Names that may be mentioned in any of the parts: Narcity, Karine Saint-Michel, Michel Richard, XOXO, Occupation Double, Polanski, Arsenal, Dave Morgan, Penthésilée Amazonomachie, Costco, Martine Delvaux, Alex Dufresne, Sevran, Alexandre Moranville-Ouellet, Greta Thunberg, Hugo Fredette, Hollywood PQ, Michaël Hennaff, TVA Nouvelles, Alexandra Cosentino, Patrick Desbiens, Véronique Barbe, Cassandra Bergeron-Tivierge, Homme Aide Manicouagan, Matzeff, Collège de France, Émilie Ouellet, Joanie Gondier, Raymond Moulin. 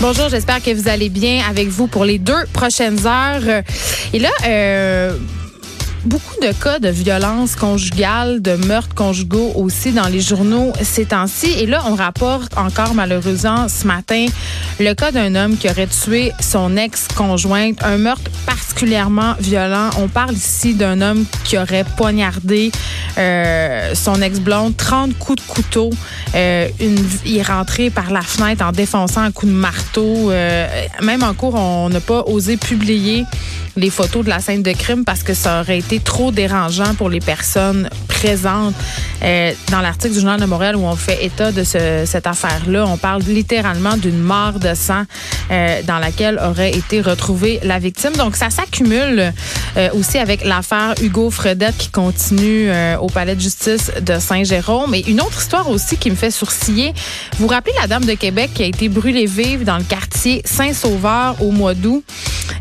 Bonjour, j'espère que vous allez bien avec vous pour les 2 prochaines heures. Et là, beaucoup de cas de violences conjugales, de meurtres conjugaux aussi dans les journaux ces temps-ci. Et là, on rapporte encore malheureusement ce matin le cas d'un homme qui aurait tué son ex-conjointe. Un meurtre particulièrement violent. On parle ici d'un homme qui aurait poignardé son ex-blonde, 30 coups de couteau. Il est rentré par la fenêtre en défonçant un coup de marteau. Même en cours, on n'a pas osé publier les photos de la scène de crime parce que ça aurait été trop dérangeant pour les personnes présentes. Dans l'article du Journal de Montréal où on fait état de cette affaire-là, on parle littéralement d'une mare de sang dans laquelle aurait été retrouvée la victime. Donc, ça s'accumule aussi avec l'affaire Hugo Fredette qui continue au palais de justice de Saint-Jérôme. Et une autre histoire aussi qui me fait sourciller. Vous vous rappelez la dame de Québec qui a été brûlée vive dans le quartier Saint-Sauveur au mois d'août?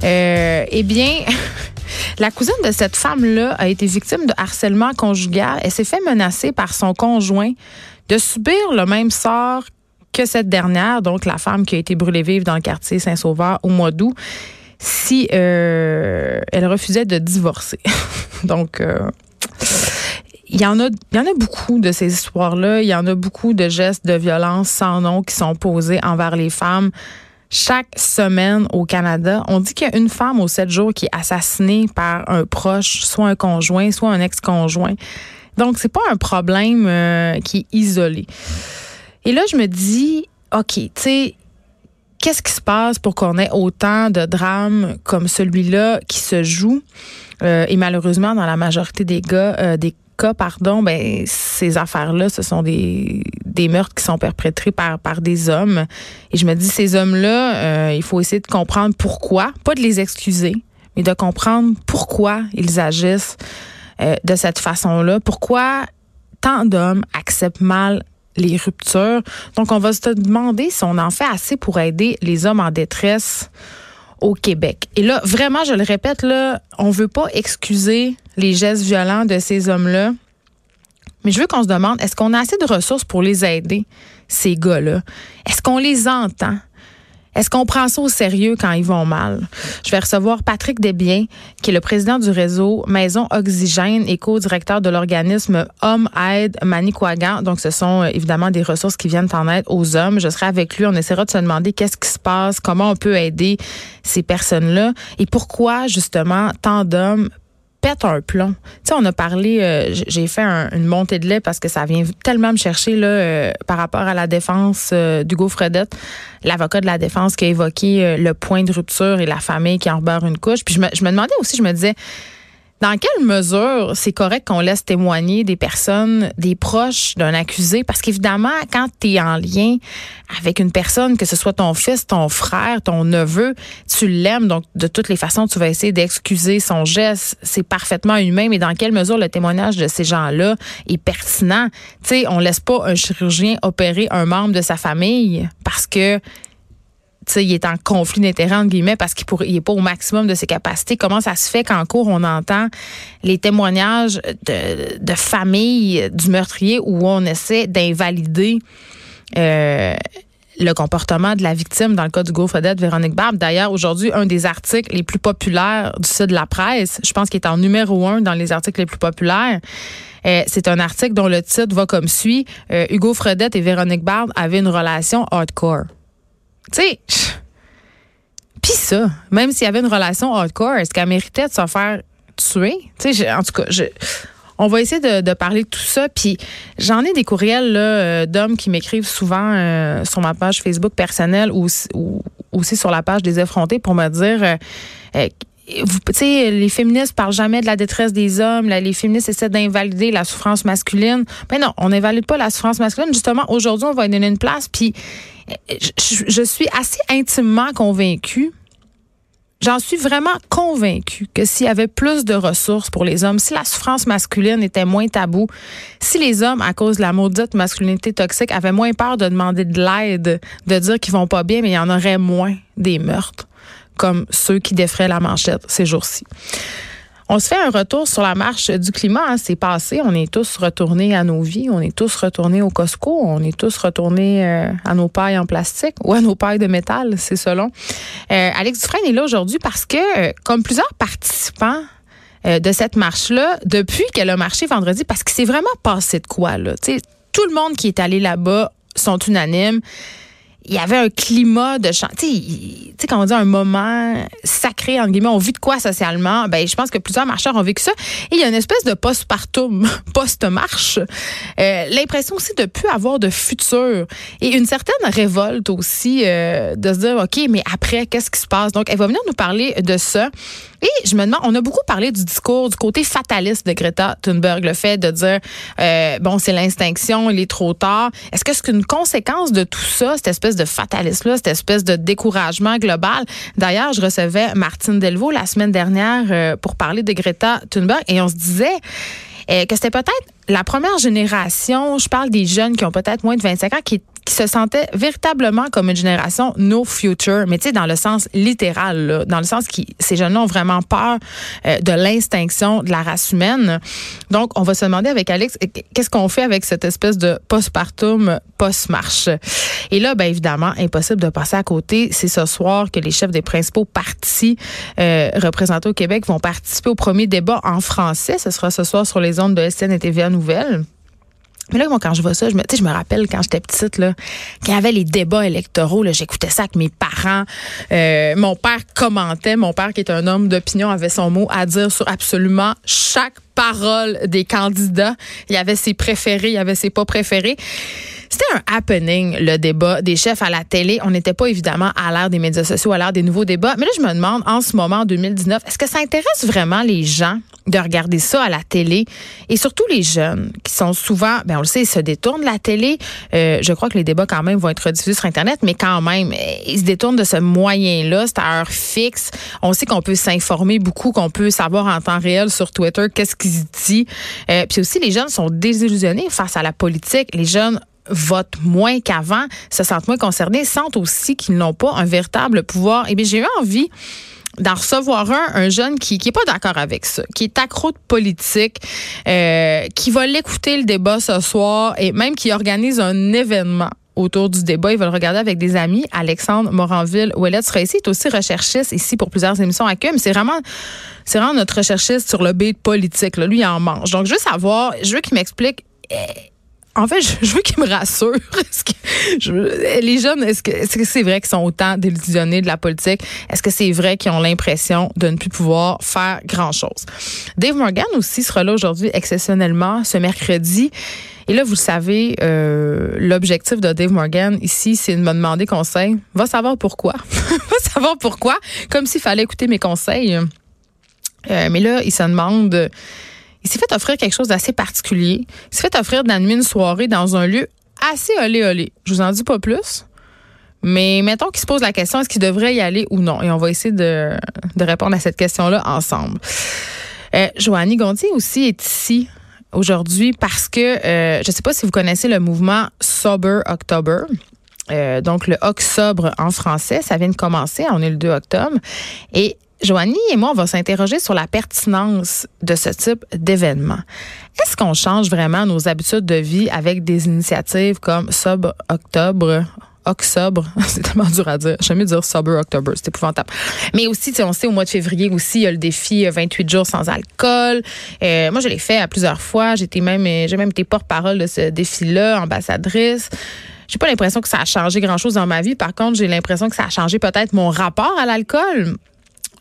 Eh bien, la cousine de cette femme-là a été victime de harcèlement conjugal. Elle s'est fait menacer par son conjoint de subir le même sort que cette dernière, donc la femme qui a été brûlée vive dans le quartier Saint-Sauveur au mois d'août, si elle refusait de divorcer. Donc, il y en a beaucoup de ces histoires-là. Il y en a beaucoup de gestes de violence sans nom qui sont posés envers les femmes. Chaque semaine au Canada, on dit qu'il y a une femme aux 7 jours qui est assassinée par un proche, soit un conjoint, soit un ex-conjoint. Donc, c'est pas un problème qui est isolé. Et là, je me dis, OK, tu sais, qu'est-ce qui se passe pour qu'on ait autant de drames comme celui-là qui se joue? Et malheureusement, dans la majorité des cas, ces affaires-là, ce sont des meurtres qui sont perpétrés par des hommes. Et je me dis, ces hommes-là, il faut essayer de comprendre pourquoi, pas de les excuser, mais de comprendre pourquoi ils agissent de cette façon-là, pourquoi tant d'hommes acceptent mal les ruptures. Donc, on va se demander si on en fait assez pour aider les hommes en détresse au Québec. Et là, vraiment, je le répète, là, on veut pas excuser les gestes violents de ces hommes-là. Mais je veux qu'on se demande, est-ce qu'on a assez de ressources pour les aider, ces gars-là? Est-ce qu'on les entend? Est-ce qu'on prend ça au sérieux quand ils vont mal? Je vais recevoir Patrick Desbiens, qui est le président du réseau Maison Oxygène et co-directeur de l'organisme Homme Aide Manicouagan. Donc, ce sont évidemment des ressources qui viennent en aide aux hommes. Je serai avec lui. On essaiera de se demander qu'est-ce qui se passe, comment on peut aider ces personnes-là et pourquoi, justement, tant d'hommes pète un plomb. Tu sais, on a parlé, j'ai fait une montée de lait parce que ça vient tellement me chercher là, par rapport à la défense d'Hugo Fredette, l'avocat de la défense qui a évoqué le point de rupture et la famille qui en rebord une couche. Puis je me demandais aussi, je me disais, dans quelle mesure c'est correct qu'on laisse témoigner des personnes, des proches d'un accusé? Parce qu'évidemment, quand tu es en lien avec une personne, que ce soit ton fils, ton frère, ton neveu, tu l'aimes. Donc, de toutes les façons, tu vas essayer d'excuser son geste. C'est parfaitement humain. Mais dans quelle mesure le témoignage de ces gens-là est pertinent? Tu sais, on laisse pas un chirurgien opérer un membre de sa famille parce que t'sais, il est en conflit d'intérêts, entre guillemets, parce qu'il n'est pas au maximum de ses capacités. Comment ça se fait qu'en cours, on entend les témoignages de famille du meurtrier où on essaie d'invalider le comportement de la victime dans le cas d'Hugo Fredette, Véronique Barbe. D'ailleurs, aujourd'hui, un des articles les plus populaires du site de la presse, je pense qu'il est en numéro 1 dans les articles les plus populaires. C'est un article dont le titre va comme suit. Hugo Fredette et Véronique Barbe avaient une relation hardcore. Tu sais, pis ça, même s'il y avait une relation hardcore, est-ce qu'elle méritait de se faire tuer? Tu sais, en tout cas, on va essayer de parler de tout ça. Puis j'en ai des courriels là, d'hommes qui m'écrivent souvent sur ma page Facebook personnelle ou aussi sur la page des effrontés pour me dire... tu sais, les féministes parlent jamais de la détresse des hommes. Là, les féministes essaient d'invalider la souffrance masculine. Mais non, on n'invalide pas la souffrance masculine. Justement, aujourd'hui, on va y donner une place. Puis, je suis assez intimement convaincue. J'en suis vraiment convaincue que s'il y avait plus de ressources pour les hommes, si la souffrance masculine était moins taboue, si les hommes, à cause de la maudite masculinité toxique, avaient moins peur de demander de l'aide, de dire qu'ils vont pas bien, mais il y en aurait moins des meurtres, comme ceux qui défraient la manchette ces jours-ci. On se fait un retour sur la marche du climat. Hein, c'est passé. On est tous retournés à nos vies. On est tous retournés au Costco. On est tous retournés à nos pailles en plastique ou à nos pailles de métal, c'est selon. Alex Dufresne est là aujourd'hui parce que, comme plusieurs participants de cette marche-là, depuis qu'elle a marché vendredi, parce qu'il s'est vraiment passé de quoi, là. T'sais, tout le monde qui est allé là-bas sont unanimes. Il y avait un climat de chant. Tu sais, quand on dit un moment sacré, entre guillemets, on vit de quoi socialement? Ben, je pense que plusieurs marcheurs ont vécu ça. Et il y a une espèce de post-partum, post-marche. L'impression aussi de ne plus avoir de futur. Et une certaine révolte aussi de se dire, OK, mais après, qu'est-ce qui se passe? Donc, elle va venir nous parler de ça. Et je me demande, on a beaucoup parlé du discours, du côté fataliste de Greta Thunberg, le fait de dire, bon, c'est l'extinction, il est trop tard. Est-ce que c'est une conséquence de tout ça, cette espèce de fatalisme-là, cette espèce de découragement global? D'ailleurs, je recevais Martine Delvaux la semaine dernière pour parler de Greta Thunberg et on se disait que c'était peut-être la première génération, je parle des jeunes qui ont peut-être moins de 25 ans, qui se sentait véritablement comme une génération no future, mais tu sais, dans le sens littéral, là, dans le sens que ces jeunes-là ont vraiment peur de l'extinction de la race humaine. Donc, on va se demander avec Alex, qu'est-ce qu'on fait avec cette espèce de post-partum, post-marche? Et là, bien évidemment, impossible de passer à côté. C'est ce soir que les chefs des principaux partis représentés au Québec vont participer au premier débat en français. Ce sera ce soir sur les ondes de SN et TVA Nouvelles. Mais là, moi, quand je vois ça, je me rappelle quand j'étais petite, là, quand il y avait les débats électoraux, là, j'écoutais ça avec mes parents. Mon père commentait. Mon père, qui est un homme d'opinion, avait son mot à dire sur absolument chaque parole des candidats. Il y avait ses préférés, il y avait ses pas préférés. C'était un happening, le débat des chefs à la télé. On n'était pas évidemment à l'ère des médias sociaux, à l'ère des nouveaux débats. Mais là, je me demande, en ce moment, en 2019, est-ce que ça intéresse vraiment les gens de regarder ça à la télé? Et surtout les jeunes qui sont souvent, ben on le sait, ils se détournent de la télé. Je crois que les débats quand même vont être diffusés sur Internet, mais quand même, ils se détournent de ce moyen-là. C'est à heure fixe. On sait qu'on peut s'informer beaucoup, qu'on peut savoir en temps réel sur Twitter qu'est-ce qui se dit. Puis aussi, les jeunes sont désillusionnés face à la politique. Les jeunes votent moins qu'avant, se sentent moins concernés, sentent aussi qu'ils n'ont pas un véritable pouvoir. Eh bien, j'ai eu envie d'en recevoir un jeune qui est pas d'accord avec ça, qui est accro de politique, qui va l'écouter le débat ce soir et même qui organise un événement autour du débat. Ils veulent regarder avec des amis. Alexandre Moranville-Ouellet sera ici. Il est aussi recherchiste ici pour plusieurs émissions à queue. Mais c'est vraiment notre recherchiste sur le beat politique, là. Lui, il en mange. Donc, je veux savoir, je veux qu'il m'explique... En fait, je veux qu'ils me rassurent. Les jeunes, est-ce que c'est vrai qu'ils sont autant délusionnés de la politique? Est-ce que c'est vrai qu'ils ont l'impression de ne plus pouvoir faire grand-chose? Dave Morgan aussi sera là aujourd'hui exceptionnellement ce mercredi. Et là, vous le savez, l'objectif de Dave Morgan ici, c'est de me demander conseil. Va savoir pourquoi. Va savoir pourquoi. Comme s'il fallait écouter mes conseils. Mais là, il se demande... Il s'est fait offrir quelque chose d'assez particulier. Il s'est fait offrir d'animer une soirée dans un lieu assez olé-olé. Je vous en dis pas plus, mais mettons qu'il se pose la question, est-ce qu'il devrait y aller ou non? Et on va essayer de répondre à cette question-là ensemble. Joanie Gondier aussi est ici aujourd'hui parce que, je ne sais pas si vous connaissez le mouvement Sober October. Donc, le Octobre en français, ça vient de commencer. On est le 2 octobre. Et Joanie et moi, on va s'interroger sur la pertinence de ce type d'événement. Est-ce qu'on change vraiment nos habitudes de vie avec des initiatives comme Sober October? Octobre, c'est tellement dur à dire. J'aime mieux dire Sober October, c'est épouvantable. Mais aussi, on sait, au mois de février aussi, il y a le défi 28 jours sans alcool. Moi, je l'ai fait à plusieurs fois. J'ai même été porte-parole de ce défi-là, ambassadrice. J'ai pas l'impression que ça a changé grand-chose dans ma vie. Par contre, j'ai l'impression que ça a changé peut-être mon rapport à l'alcool.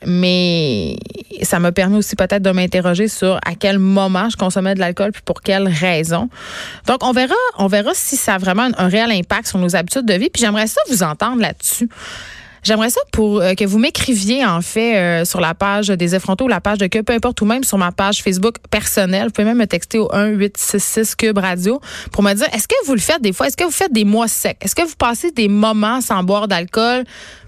Mais ça me permet aussi peut-être de m'interroger sur à quel moment je consommais de l'alcool puis pour quelles raisons. Donc, on verra si ça a vraiment un réel impact sur nos habitudes de vie. Puis j'aimerais ça vous entendre là-dessus. J'aimerais ça pour que vous m'écriviez, en fait, sur la page des effrontés ou la page de Cube, peu importe, ou même sur ma page Facebook personnelle. Vous pouvez même me texter au 1-866-Cube Radio pour me dire, est-ce que vous le faites des fois? Est-ce que vous faites des mois secs? Est-ce que vous passez des moments sans boire d'alcool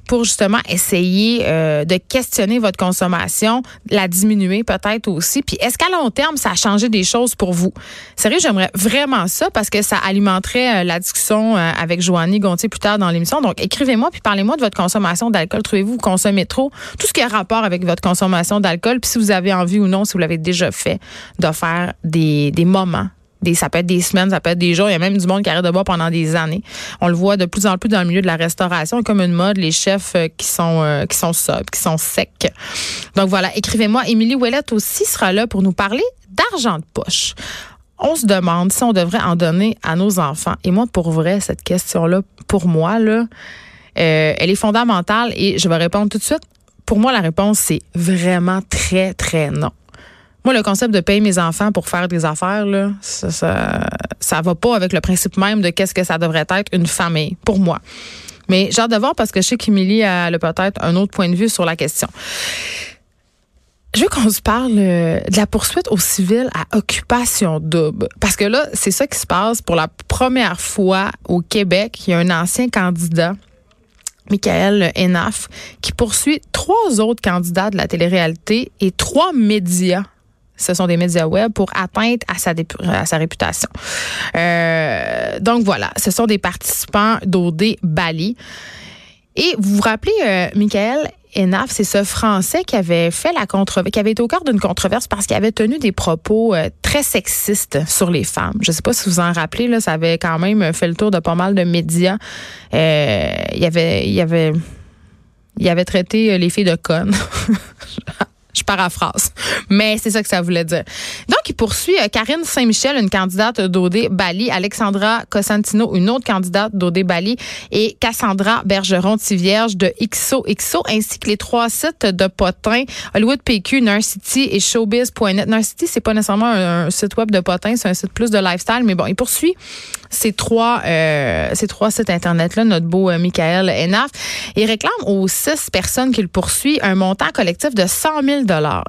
pour justement essayer de questionner votre consommation, la diminuer peut-être aussi. Puis est-ce qu'à long terme, ça a changé des choses pour vous? Sérieux, j'aimerais vraiment ça parce que ça alimenterait la discussion avec Joanie Gondier plus tard dans l'émission. Donc, écrivez-moi puis parlez-moi de votre consommation d'alcool. Trouvez-vous que vous consommez trop? Tout ce qui a rapport avec votre consommation d'alcool. Puis si vous avez envie ou non, si vous l'avez déjà fait, de faire des moments. Ça peut être des semaines, ça peut être des jours. Il y a même du monde qui arrête de boire pendant des années. On le voit de plus en plus dans le milieu de la restauration. Comme une mode, les chefs qui sont sobres, qui sont secs. Donc voilà, écrivez-moi. Émilie Ouellet aussi sera là pour nous parler d'argent de poche. On se demande si on devrait en donner à nos enfants. Et moi, pour vrai, cette question-là, pour moi, là, elle est fondamentale et je vais répondre tout de suite. Pour moi, la réponse, c'est vraiment très, très non. Moi, le concept de payer mes enfants pour faire des affaires, là, ça va pas avec le principe même de qu'est-ce que ça devrait être une famille, pour moi. Mais j'ai hâte de voir parce que je sais qu'Émilie a peut-être un autre point de vue sur la question. Je veux qu'on se parle de la poursuite au civil à Occupation Double. Parce que là, c'est ça qui se passe pour la première fois au Québec. Il y a un ancien candidat, Michaël Hennaff, qui poursuit 3 autres candidats de la télé-réalité et 3 médias. Ce sont des médias web pour atteinte à sa réputation. Donc voilà, ce sont des participants d'OD Bali. Et vous vous rappelez, Michaël Hennaff, c'est ce Français qui avait fait la controverse, qui avait été au cœur d'une controverse parce qu'il avait tenu des propos très sexistes sur les femmes. Je ne sais pas si vous en rappelez, là, ça avait quand même fait le tour de pas mal de médias. Il avait traité les filles de connes. Je paraphrase, mais c'est ça que ça voulait dire. Donc, il poursuit Karine Saint-Michel, une candidate d'OD Bali, Alexandra Cosentino, une autre candidate d'OD Bali, et Cassandra Bergeron-Tivierge de XOXO, ainsi que les 3 sites de potins, Hollywood PQ, Narcity et Showbiz.net. Narcity, c'est pas nécessairement un site web de potins, c'est un site plus de lifestyle, mais bon, il poursuit ces trois sites Internet-là, notre beau Michaël Hennaff. Il réclame aux 6 personnes qu'il poursuit un montant collectif de 100 000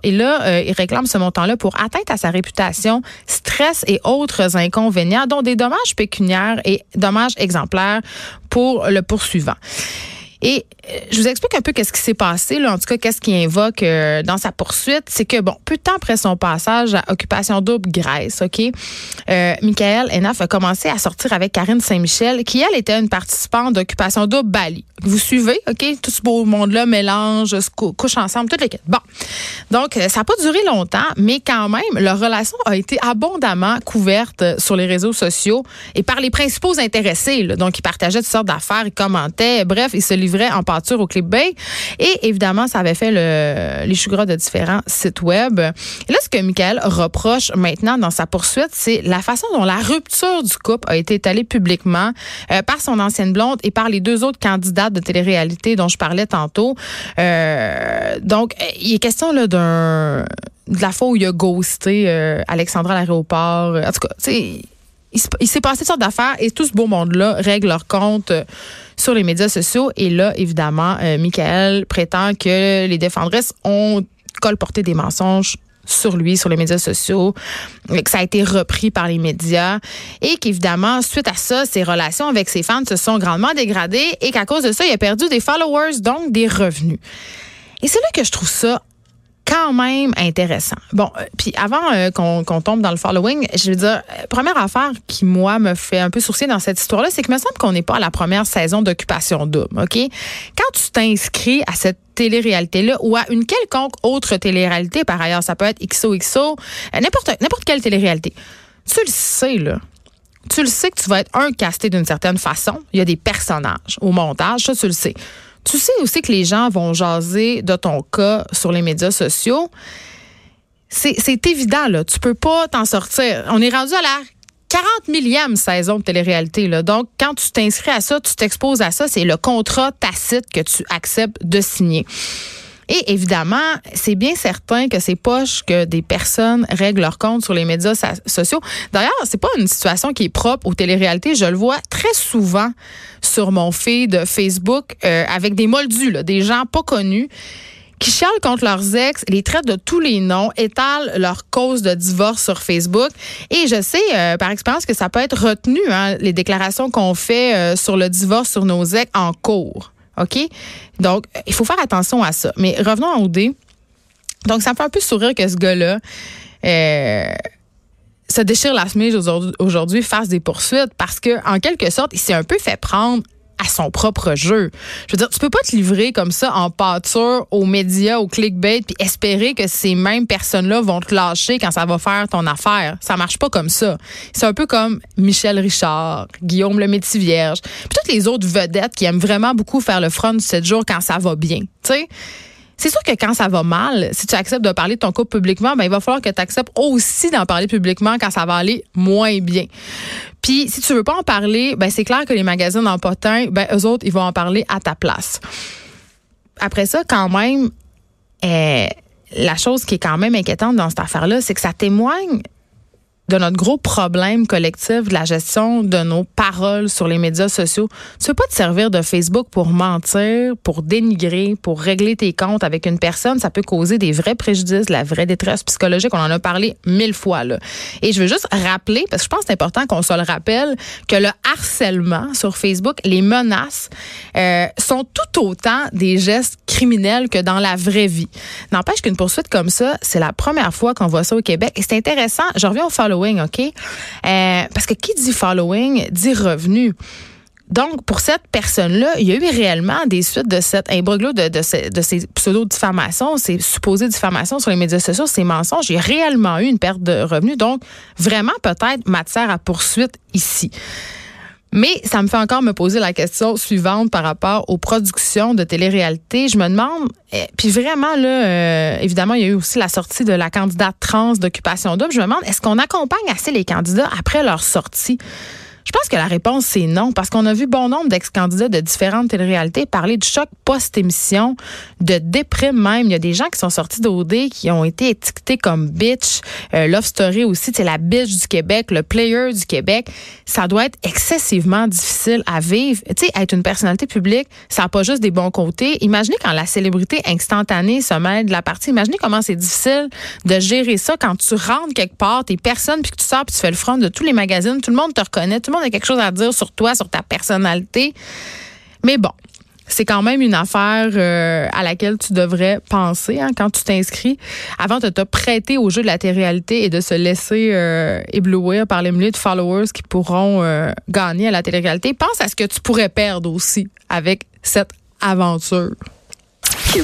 Et là, il réclame ce montant-là pour atteinte à sa réputation, stress et autres inconvénients, dont des dommages pécuniaires et dommages exemplaires pour le poursuivant. Et je vous explique un peu qu'est-ce qui s'est passé, là, en tout cas, qu'est-ce qu'il invoque dans sa poursuite. C'est que, bon, peu de temps après son passage à Occupation Double Grèce, OK, Michaël Hennaff a commencé à sortir avec Karine Saint-Michel, qui, elle, était une participante d'Occupation Double Bali. Vous suivez, OK, tout ce beau monde-là mélange, se couche ensemble, toutes les quêtes. Bon, donc, ça n'a pas duré longtemps, mais quand même, leur relation a été abondamment couverte sur les réseaux sociaux et par les principaux intéressés, là. Donc, ils partageaient toutes sortes d'affaires, ils commentaient, bref, ils se livraient en pâture au clickbait. Et évidemment, ça avait fait les choux gras de différents sites web. Et là, ce que Michaël reproche maintenant dans sa poursuite, c'est la façon dont la rupture du couple a été étalée publiquement par son ancienne blonde et par les 2 autres candidates de télé-réalité dont je parlais tantôt. Donc, il est question là de la fois où il a ghosté Alexandra à l'aéroport. En tout cas, tu sais, il s'est passé toutes sortes d'affaires et tout ce beau monde-là règle leur compte sur les médias sociaux. Et là, évidemment, Michaël prétend que les défendresses ont colporté des mensonges sur lui, sur les médias sociaux, que ça a été repris par les médias et qu'évidemment, suite à ça, ses relations avec ses fans se sont grandement dégradées et qu'à cause de ça, il a perdu des followers, donc des revenus. Et c'est là que je trouve ça quand même intéressant. Bon, puis avant qu'on tombe dans le following, je veux dire, première affaire qui, moi, me fait un peu sourciller dans cette histoire-là, c'est qu'il me semble qu'on n'est pas à la première saison d'Occupation Double, OK? Quand tu t'inscris à cette télé-réalité-là ou à une quelconque autre télé-réalité, par ailleurs, ça peut être XOXO, n'importe quelle télé-réalité, tu le sais, là. Tu le sais que tu vas être casté d'une certaine façon. Il y a des personnages au montage, ça, tu le sais. Tu sais aussi que les gens vont jaser de ton cas sur les médias sociaux. C'est évident, là. Tu peux pas t'en sortir. On est rendu à la 40 millième saison de télé-réalité, là. Donc, quand tu t'inscris à ça, tu t'exposes à ça. C'est le contrat tacite que tu acceptes de signer. Et évidemment, c'est bien certain que c'est poche que des personnes règlent leur compte sur les médias sociaux. D'ailleurs, c'est pas une situation qui est propre aux téléréalités. Je le vois très souvent sur mon feed Facebook avec des moldus, là, des gens pas connus qui chialent contre leurs ex, les traitent de tous les noms, étalent leur cause de divorce sur Facebook. Et je sais, par expérience, que ça peut être retenu, hein, les déclarations qu'on fait sur le divorce sur nos ex en cours. OK? Donc, il faut faire attention à ça. Mais revenons à OD. Donc, ça me fait un peu sourire que ce gars-là se déchire la chemise aujourd'hui, fasse des poursuites parce que, en quelque sorte, il s'est un peu fait prendre à son propre jeu. Je veux dire, tu peux pas te livrer comme ça en pâture aux médias, aux clickbait, puis espérer que ces mêmes personnes-là vont te lâcher quand ça va faire ton affaire. Ça marche pas comme ça. C'est un peu comme Michel Richard, Guillaume Le Métis Vierge, puis toutes les autres vedettes qui aiment vraiment beaucoup faire le front du 7 jours quand ça va bien. Tu sais, c'est sûr que quand ça va mal, si tu acceptes de parler de ton couple publiquement, ben il va falloir que tu acceptes aussi d'en parler publiquement quand ça va aller moins bien. Puis si tu veux pas en parler, ben c'est clair que les magazines en potin, ben eux autres, ils vont en parler à ta place. Après ça, quand même, la chose qui est quand même inquiétante dans cette affaire-là, c'est que ça témoigne de notre gros problème collectif, de la gestion de nos paroles sur les médias sociaux. Tu veux pas te servir de Facebook pour mentir, pour dénigrer, pour régler tes comptes avec une personne. Ça peut causer des vrais préjudices, de la vraie détresse psychologique. On en a parlé 1000 fois, là. Et je veux juste rappeler, parce que je pense que c'est important qu'on se le rappelle, que le harcèlement sur Facebook, les menaces, sont tout autant des gestes criminels que dans la vraie vie. N'empêche qu'une poursuite comme ça, c'est la première fois qu'on voit ça au Québec. Et c'est intéressant. Je reviens au follow-up. OK? Parce que qui dit following dit revenu. Donc, pour cette personne-là, il y a eu réellement des suites de cet imbroglio, de ces pseudo-diffamations, ces supposées diffamations sur les médias sociaux, ces mensonges. Il y a réellement eu une perte de revenus. Donc, vraiment, peut-être matière à poursuite ici. Mais ça me fait encore me poser la question suivante par rapport aux productions de télé-réalité. Je me demande, puis vraiment, là, évidemment, il y a eu aussi la sortie de la candidate trans d'Occupation Double. Je me demande, est-ce qu'on accompagne assez les candidats après leur sortie? Je pense que la réponse, c'est non, parce qu'on a vu bon nombre d'ex-candidats de différentes téléréalités parler du choc post-émission, de déprime même. Il y a des gens qui sont sortis d'OD qui ont été étiquetés comme bitch. Love Story aussi, c'est la bitch du Québec, le player du Québec. Ça doit être excessivement difficile à vivre. Tu sais, être une personnalité publique, ça n'a pas juste des bons côtés. Imaginez quand la célébrité instantanée se mêle de la partie. Imaginez comment c'est difficile de gérer ça quand tu rentres quelque part, t'es personne, puis que tu sors, puis tu fais le front de tous les magazines. Tout le monde te reconnaît, tout le monde a quelque chose à dire sur toi, sur ta personnalité. Mais bon, c'est quand même une affaire à laquelle tu devrais penser quand tu t'inscris, avant de te prêter au jeu de la télé-réalité et de se laisser éblouir par les milliers de followers qui pourront gagner à la télé-réalité. Pense à ce que tu pourrais perdre aussi avec cette aventure.